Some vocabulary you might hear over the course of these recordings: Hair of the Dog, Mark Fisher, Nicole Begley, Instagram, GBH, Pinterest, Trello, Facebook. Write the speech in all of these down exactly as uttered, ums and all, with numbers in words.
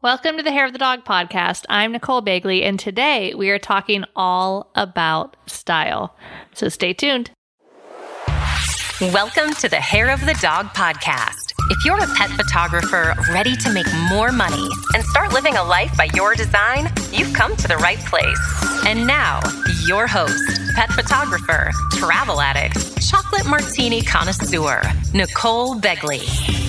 Welcome to the Hair of the Dog podcast. I'm Nicole Begley, and today we are talking all about style. So stay tuned. Welcome to the Hair of the Dog podcast. If you're a pet photographer ready to make more money and start living a life by your design, you've come to the right place. And now, your host, pet photographer, travel addict, chocolate martini connoisseur, Nicole Begley.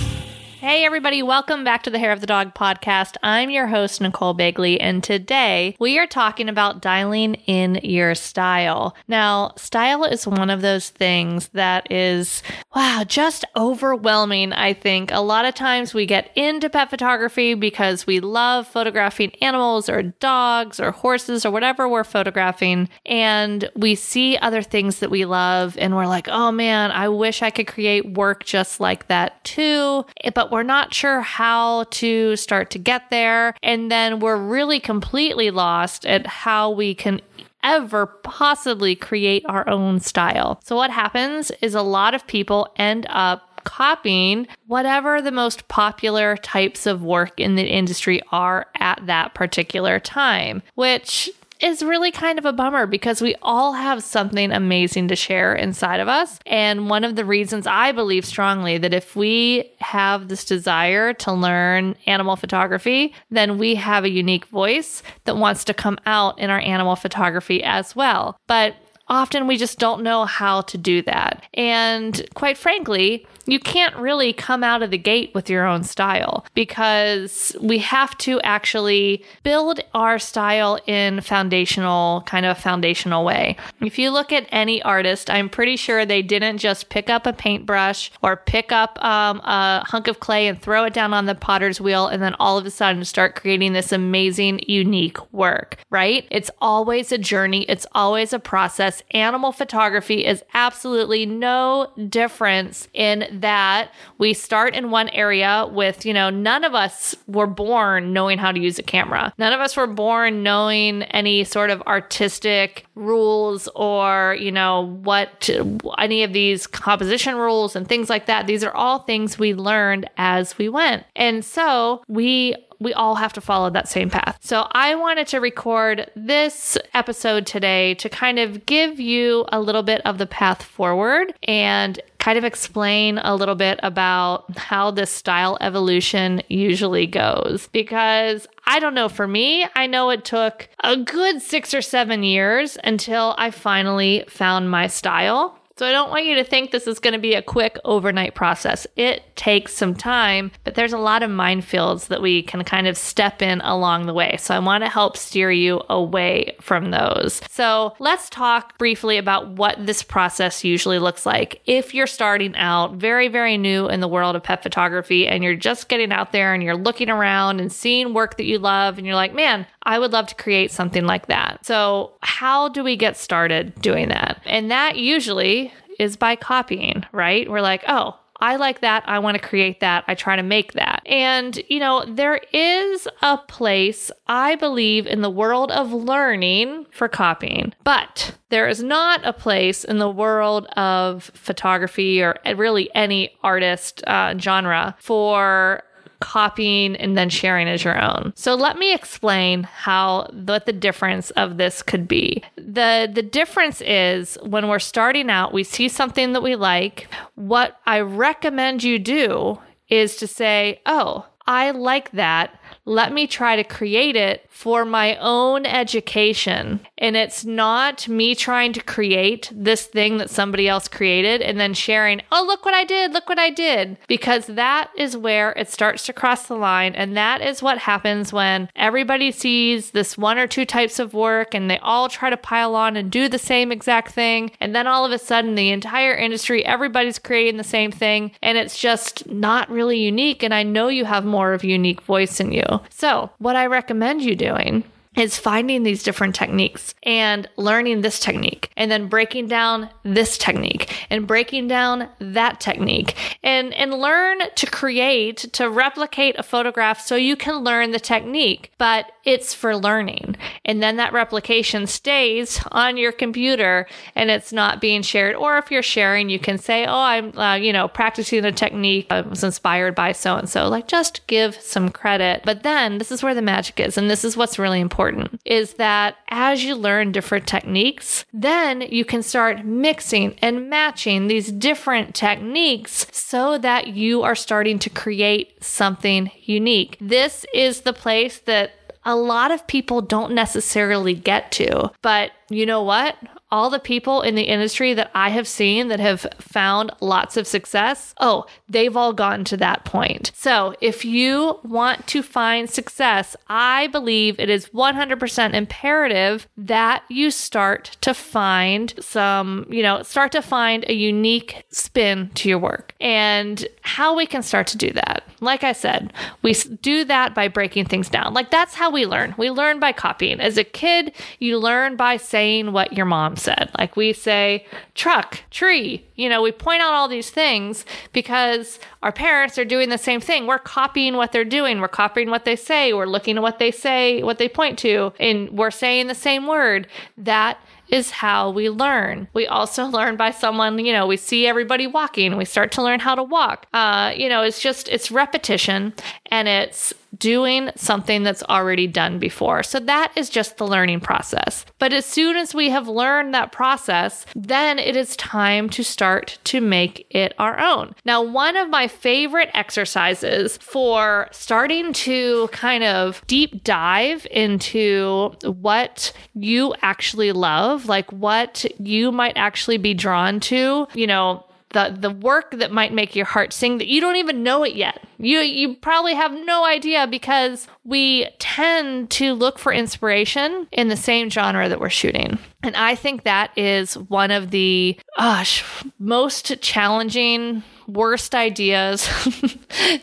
Hey everybody, welcome back to the Hair of the Dog podcast. I'm your host, Nicole Begley, and today we are talking about dialing in your style. Now, style is one of those things that is, wow, just overwhelming, I think. A lot of times we get into pet photography because we love photographing animals or dogs or horses or whatever we're photographing, and we see other things that we love, and we're like, oh man, I wish I could create work just like that too, but we're not sure how to start to get there. And then we're really completely lost at how we can ever possibly create our own style. So what happens is a lot of people end up copying whatever the most popular types of work in the industry are at that particular time, which is really kind of a bummer because we all have something amazing to share inside of us. And one of the reasons I believe strongly that if we have this desire to learn animal photography, then we have a unique voice that wants to come out in our animal photography as well. But often we just don't know how to do that. And quite frankly, you can't really come out of the gate with your own style because we have to actually build our style in foundational, kind of foundational way. If you look at any artist, I'm pretty sure they didn't just pick up a paintbrush or pick up um, a hunk of clay and throw it down on the potter's wheel and then all of a sudden start creating this amazing, unique work, right? It's always a journey. It's always a process. Animal photography is absolutely no difference in that we start in one area with, you know, none of us were born knowing how to use a camera. None of us were born knowing any sort of artistic rules or, you know, what to, any of these composition rules and things like that. These are all things we learned as we went. And so we We all have to follow that same path. So I wanted to record this episode today to kind of give you a little bit of the path forward and kind of explain a little bit about how this style evolution usually goes. Because I don't know, for me, I know it took a good six or seven years until I finally found my style. So I don't want you to think this is going to be a quick overnight process. It takes some time, but there's a lot of minefields that we can kind of step in along the way. So I want to help steer you away from those. So let's talk briefly about what this process usually looks like. If you're starting out very, very new in the world of pet photography and you're just getting out there and you're looking around and seeing work that you love and you're like, man, I would love to create something like that. So how do we get started doing that? And that usually is by copying, right? We're like, oh, I like that. I want to create that. I try to make that. And, you know, there is a place, I believe, in the world of learning for copying, but there is not a place in the world of photography or really any artist uh, genre for copying and then sharing as your own. So let me explain how what the difference of this could be. The the difference is when we're starting out, we see something that we like. What I recommend you do is to say, oh, I like that. Let me try to create it for my own education. And it's not me trying to create this thing that somebody else created and then sharing, oh, look what I did, look what I did. Because that is where it starts to cross the line. And that is what happens when everybody sees this one or two types of work and they all try to pile on and do the same exact thing. And then all of a sudden, the entire industry, everybody's creating the same thing. And it's just not really unique. And I know you have more of a unique voice in you. So what I recommend you doing is finding these different techniques and learning this technique and then breaking down this technique and breaking down that technique and, and learn to create, to replicate a photograph so you can learn the technique, but it's for learning. And then that replication stays on your computer and it's not being shared. Or if you're sharing, you can say, oh, I'm, uh, you know, practicing the technique. I was inspired by so-and-so. Like, just give some credit. But then this is where the magic is. And this is what's really important, is that as you learn different techniques, then you can start mixing and matching these different techniques so that you are starting to create something unique. This is the place that a lot of people don't necessarily get to, but you know what? All the people in the industry that I have seen that have found lots of success, oh, they've all gotten to that point. So if you want to find success, I believe it is one hundred percent imperative that you start to find some, you know, start to find a unique spin to your work. And how we can start to do that, like I said, we do that by breaking things down. Like, that's how we learn. We learn by copying. As a kid, you learn by saying what your mom said. Like, we say truck, tree, you know, we point out all these things because our parents are doing the same thing. We're copying what they're doing. We're copying what they say. We're looking at what they say, what they point to, and we're saying the same word. That is how we learn. We also learn by someone, you know, we see everybody walking, we start to learn how to walk. Uh, you know, it's just, it's repetition and it's doing something that's already done before. So that is just the learning process. But as soon as we have learned that process, then it is time to start to make it our own. Now, one of my favorite exercises for starting to kind of deep dive into what you actually love, like what you might actually be drawn to, you know, the the work that might make your heart sing that you don't even know it yet. You you probably have no idea, because we tend to look for inspiration in the same genre that we're shooting. And I think that is one of the gosh, most challenging, worst ideas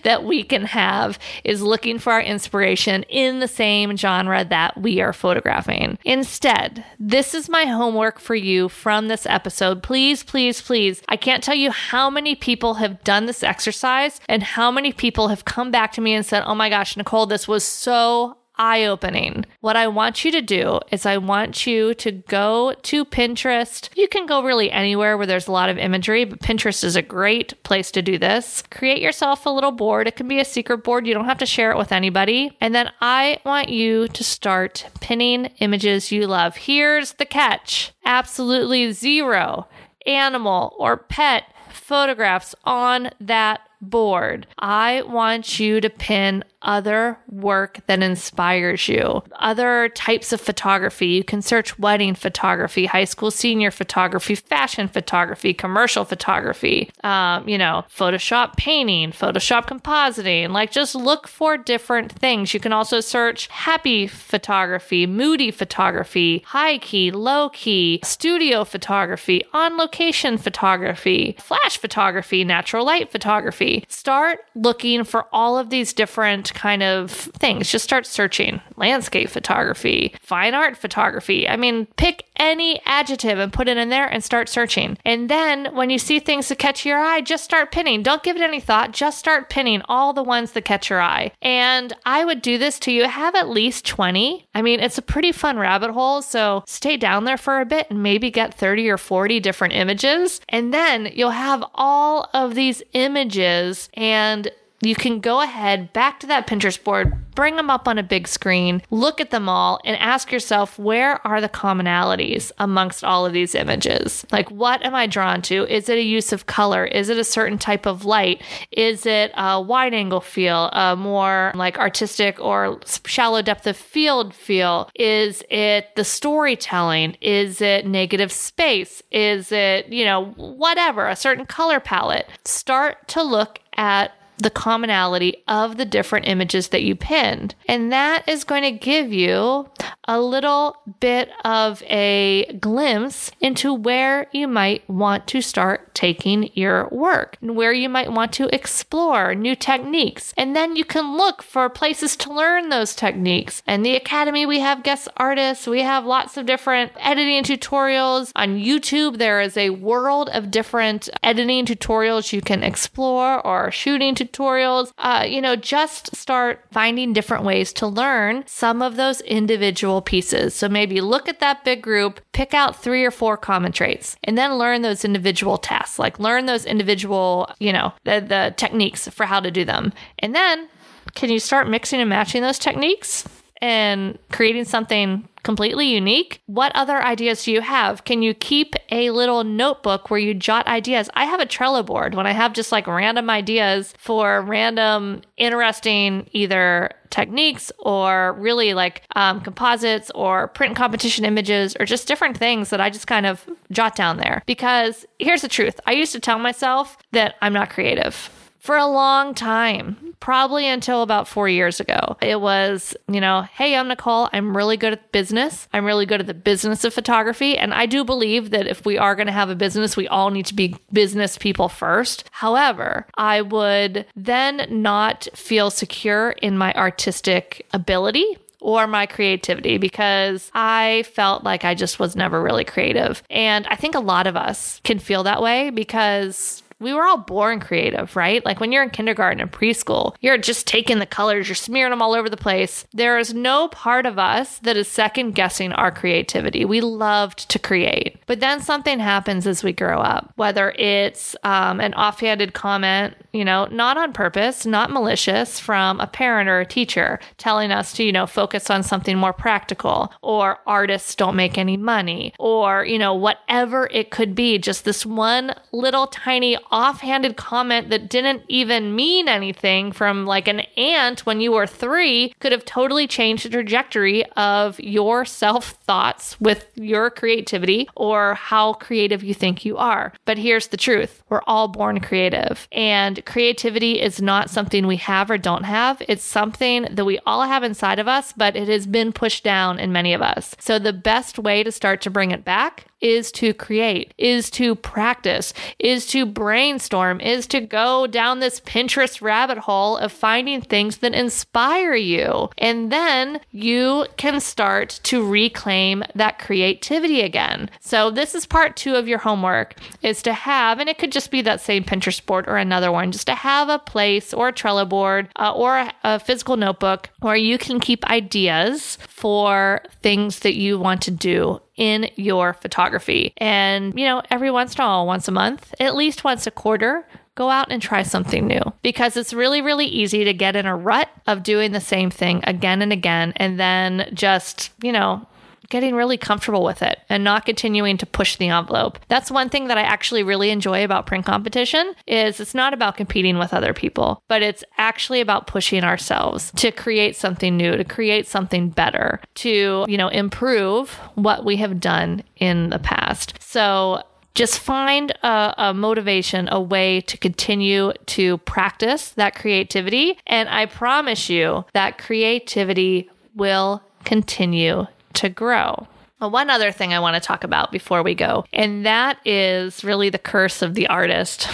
that we can have, is looking for our inspiration in the same genre that we are photographing. Instead, this is my homework for you from this episode. Please, please, please. I can't tell you how many people have done this exercise and how many people have come back to me and said, oh my gosh, Nicole, this was so eye-opening. What I want you to do is I want you to go to Pinterest. You can go really anywhere where there's a lot of imagery, but Pinterest is a great place to do this. Create yourself a little board. It can be a secret board. You don't have to share it with anybody. And then I want you to start pinning images you love. Here's the catch. Absolutely zero animal or pet photographs on that board. I want you to pin other work that inspires you, other types of photography. You can search wedding photography, high school senior photography, fashion photography, commercial photography, um, you know, Photoshop painting, Photoshop compositing. Like, just look for different things. You can also search happy photography, moody photography, high key, low key, studio photography, on location photography, flash photography, natural light photography. Start looking for all of these different kind of things. Just start searching. Landscape photography, fine art photography. I mean, pick any adjective and put it in there and start searching. And then when you see things that catch your eye, just start pinning. Don't give it any thought. Just start pinning all the ones that catch your eye. And I would do this till you have at least twenty. I mean, it's a pretty fun rabbit hole. So stay down there for a bit and maybe get thirty or forty different images. And then you'll have all of these images, and you can go ahead back to that Pinterest board, bring them up on a big screen, look at them all, and ask yourself, where are the commonalities amongst all of these images? Like, what am I drawn to? Is it a use of color? Is it a certain type of light? Is it a wide angle feel, a more like artistic or shallow depth of field feel? Is it the storytelling? Is it negative space? Is it, you know, whatever, a certain color palette? Start to look at the commonality of the different images that you pinned. And that is going to give you a little bit of a glimpse into where you might want to start taking your work and where you might want to explore new techniques. And then you can look for places to learn those techniques. And the Academy, we have guest artists, we have lots of different editing tutorials. On YouTube, there is a world of different editing tutorials you can explore, or shooting tutorials. Uh, you know, just start finding different ways to learn some of those individual pieces. So maybe look at that big group, pick out three or four common traits, and then learn those individual tasks, like learn those individual, you know, the, the techniques for how to do them. And then can you start mixing and matching those techniques and creating something completely unique? What other ideas do you have? Can you keep a little notebook where you jot ideas? I have a Trello board when I have just like random ideas for random interesting either techniques or really like um, composites or print competition images or just different things that I just kind of jot down there. Because here's the truth. I used to tell myself that I'm not creative for a long time, probably until about four years ago. It was, you know, hey, I'm Nicole. I'm really good at business. I'm really good at the business of photography. And I do believe that if we are going to have a business, we all need to be business people first. However, I would then not feel secure in my artistic ability or my creativity because I felt like I just was never really creative. And I think a lot of us can feel that way because we were all born creative, right? Like when you're in kindergarten and preschool, you're just taking the colors, you're smearing them all over the place. There is no part of us that is second guessing our creativity. We loved to create. But then something happens as we grow up, whether it's um, an offhanded comment, you know, not on purpose, not malicious, from a parent or a teacher telling us to, you know, focus on something more practical, or artists don't make any money, or, you know, whatever it could be, just this one little tiny offhanded comment that didn't even mean anything from like an aunt when you were three could have totally changed the trajectory of your self-thoughts with your creativity or how creative you think you are. But here's the truth. We're all born creative, and creativity is not something we have or don't have. It's something that we all have inside of us, but it has been pushed down in many of us. So the best way to start to bring it back is to create, is to practice, is to brainstorm, is to go down this Pinterest rabbit hole of finding things that inspire you. And then you can start to reclaim that creativity again. So this is part two of your homework, is to have, and it could just be that same Pinterest board or another one, just to have a place or a Trello board uh, or a, a physical notebook where you can keep ideas for things that you want to do in your photography. And, you know, every once in a while, once a month, at least once a quarter, go out and try something new, because it's really, really easy to get in a rut of doing the same thing again and again, and then just, you know, getting really comfortable with it and not continuing to push the envelope. That's one thing that I actually really enjoy about print competition, is it's not about competing with other people, but it's actually about pushing ourselves to create something new, to create something better, to, you know, improve what we have done in the past. So just find a, a motivation, a way to continue to practice that creativity. And I promise you that creativity will continue to grow. Well, one other thing I want to talk about before we go, and that is really the curse of the artist.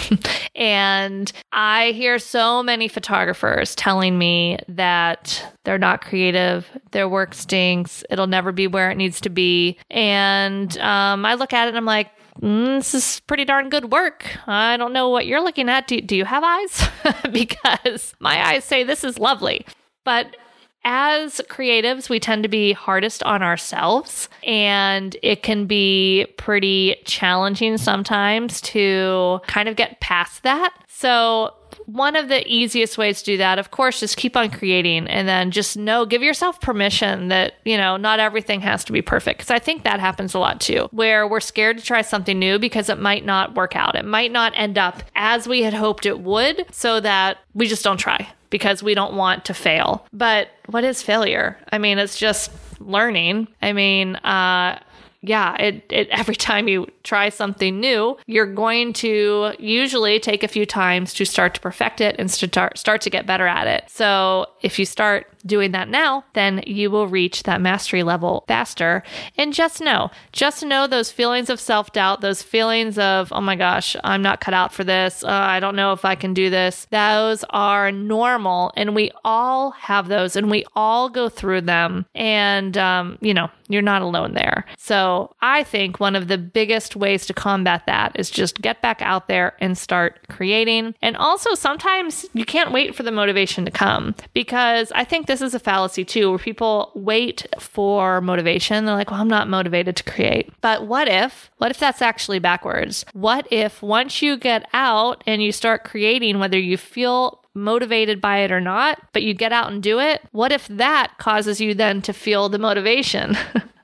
And I hear so many photographers telling me that they're not creative, their work stinks, it'll never be where it needs to be. And um, I look at it and I'm like, Mm, this is pretty darn good work. I don't know what you're looking at. Do, do you have eyes? Because my eyes say this is lovely. But as creatives, we tend to be hardest on ourselves, and it can be pretty challenging sometimes to kind of get past that. So one of the easiest ways to do that, of course, just keep on creating, and then just know, give yourself permission that, you know, not everything has to be perfect. Because I think that happens a lot too, where we're scared to try something new because it might not work out. It might not end up as we had hoped it would, so that we just don't try because we don't want to fail. But what is failure? I mean, it's just learning. I mean, uh, yeah, it, it every time you try something new, you're going to usually take a few times to start to perfect it and start, start to get better at it. So if you start doing that now, then you will reach that mastery level faster. And just know, just know those feelings of self-doubt, those feelings of, oh my gosh, I'm not cut out for this. Uh, I don't know if I can do this. Those are normal. And we all have those and we all go through them. And, um, you know, you're not alone there. So I think one of the biggest ways to combat that is just get back out there and start creating. And also sometimes you can't wait for the motivation to come, because I think this is a fallacy too, where people wait for motivation. They're like, well, I'm not motivated to create. But what if, what if that's actually backwards? What if once you get out and you start creating, whether you feel motivated by it or not, but you get out and do it, what if that causes you then to feel the motivation?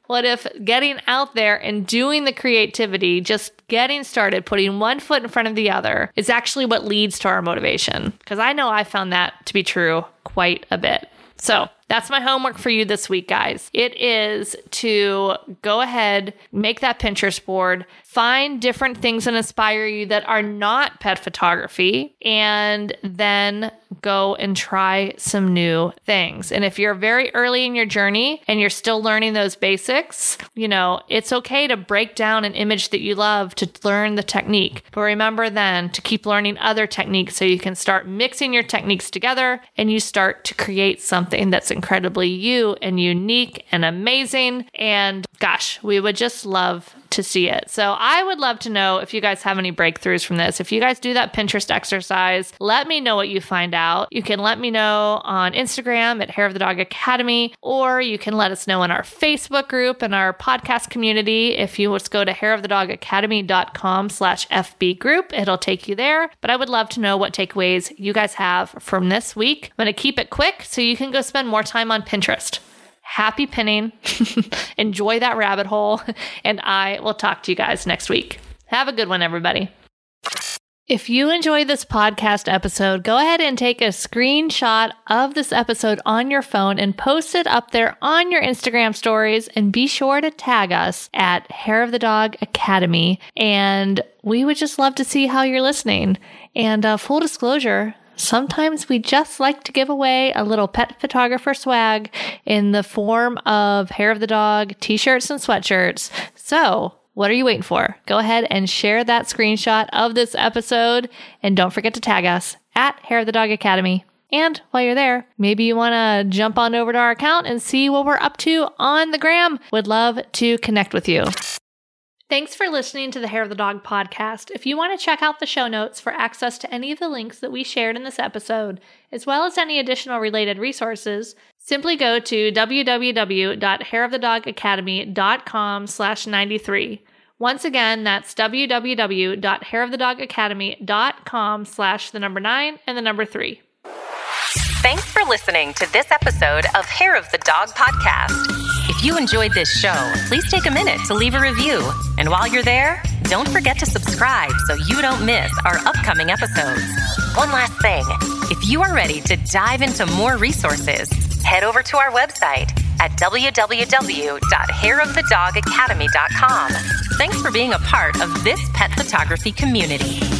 What if getting out there and doing the creativity, just getting started, putting one foot in front of the other, is actually what leads to our motivation? Because I know I found that to be true quite a bit. So that's my homework for you this week, guys. It is to go ahead, make that Pinterest board, find different things that inspire you that are not pet photography, and then go and try some new things. And if you're very early in your journey and you're still learning those basics, you know, it's okay to break down an image that you love to learn the technique. But remember then to keep learning other techniques so you can start mixing your techniques together and you start to create something that's incredibly you and unique and amazing. And gosh, we would just love to see it. So I would love to know if you guys have any breakthroughs from this. If you guys do that Pinterest exercise, let me know what you find out. You can let me know on Instagram at Hair of the Dog Academy, or you can let us know in our Facebook group and our podcast community. If you just go to hair of the dog academy dot com slash F B group, it'll take you there. But I would love to know what takeaways you guys have from this week. I'm going to keep it quick so you can go spend more time on Pinterest. Happy pinning. Enjoy that rabbit hole. And I will talk to you guys next week. Have a good one, everybody. If you enjoyed this podcast episode, go ahead and take a screenshot of this episode on your phone and post it up there on your Instagram stories. And be sure to tag us at Hair of the Dog Academy. And we would just love to see how you're listening. And uh, full disclosure, sometimes we just like to give away a little pet photographer swag in the form of Hair of the Dog t-shirts and sweatshirts. So what are you waiting for? Go ahead and share that screenshot of this episode. And don't forget to tag us at Hair of the Dog Academy. And while you're there, maybe you want to jump on over to our account and see what we're up to on the gram. Would love to connect with you. Thanks for listening to the Hair of the Dog podcast. If you want to check out the show notes for access to any of the links that we shared in this episode, as well as any additional related resources, simply go to w w w dot hair of the dog academy dot com slash ninety-three. Once again, that's w w w dot hair of the dog academy dot com slash the number nine and the number three. Thanks for listening to this episode of Hair of the Dog podcast. If you enjoyed this show, please take a minute to leave a review. And while you're there, don't forget to subscribe so you don't miss our upcoming episodes. One last thing, if you are ready to dive into more resources, head over to our website at w w w dot hair of the dog academy dot com. Thanks for being a part of this pet photography community.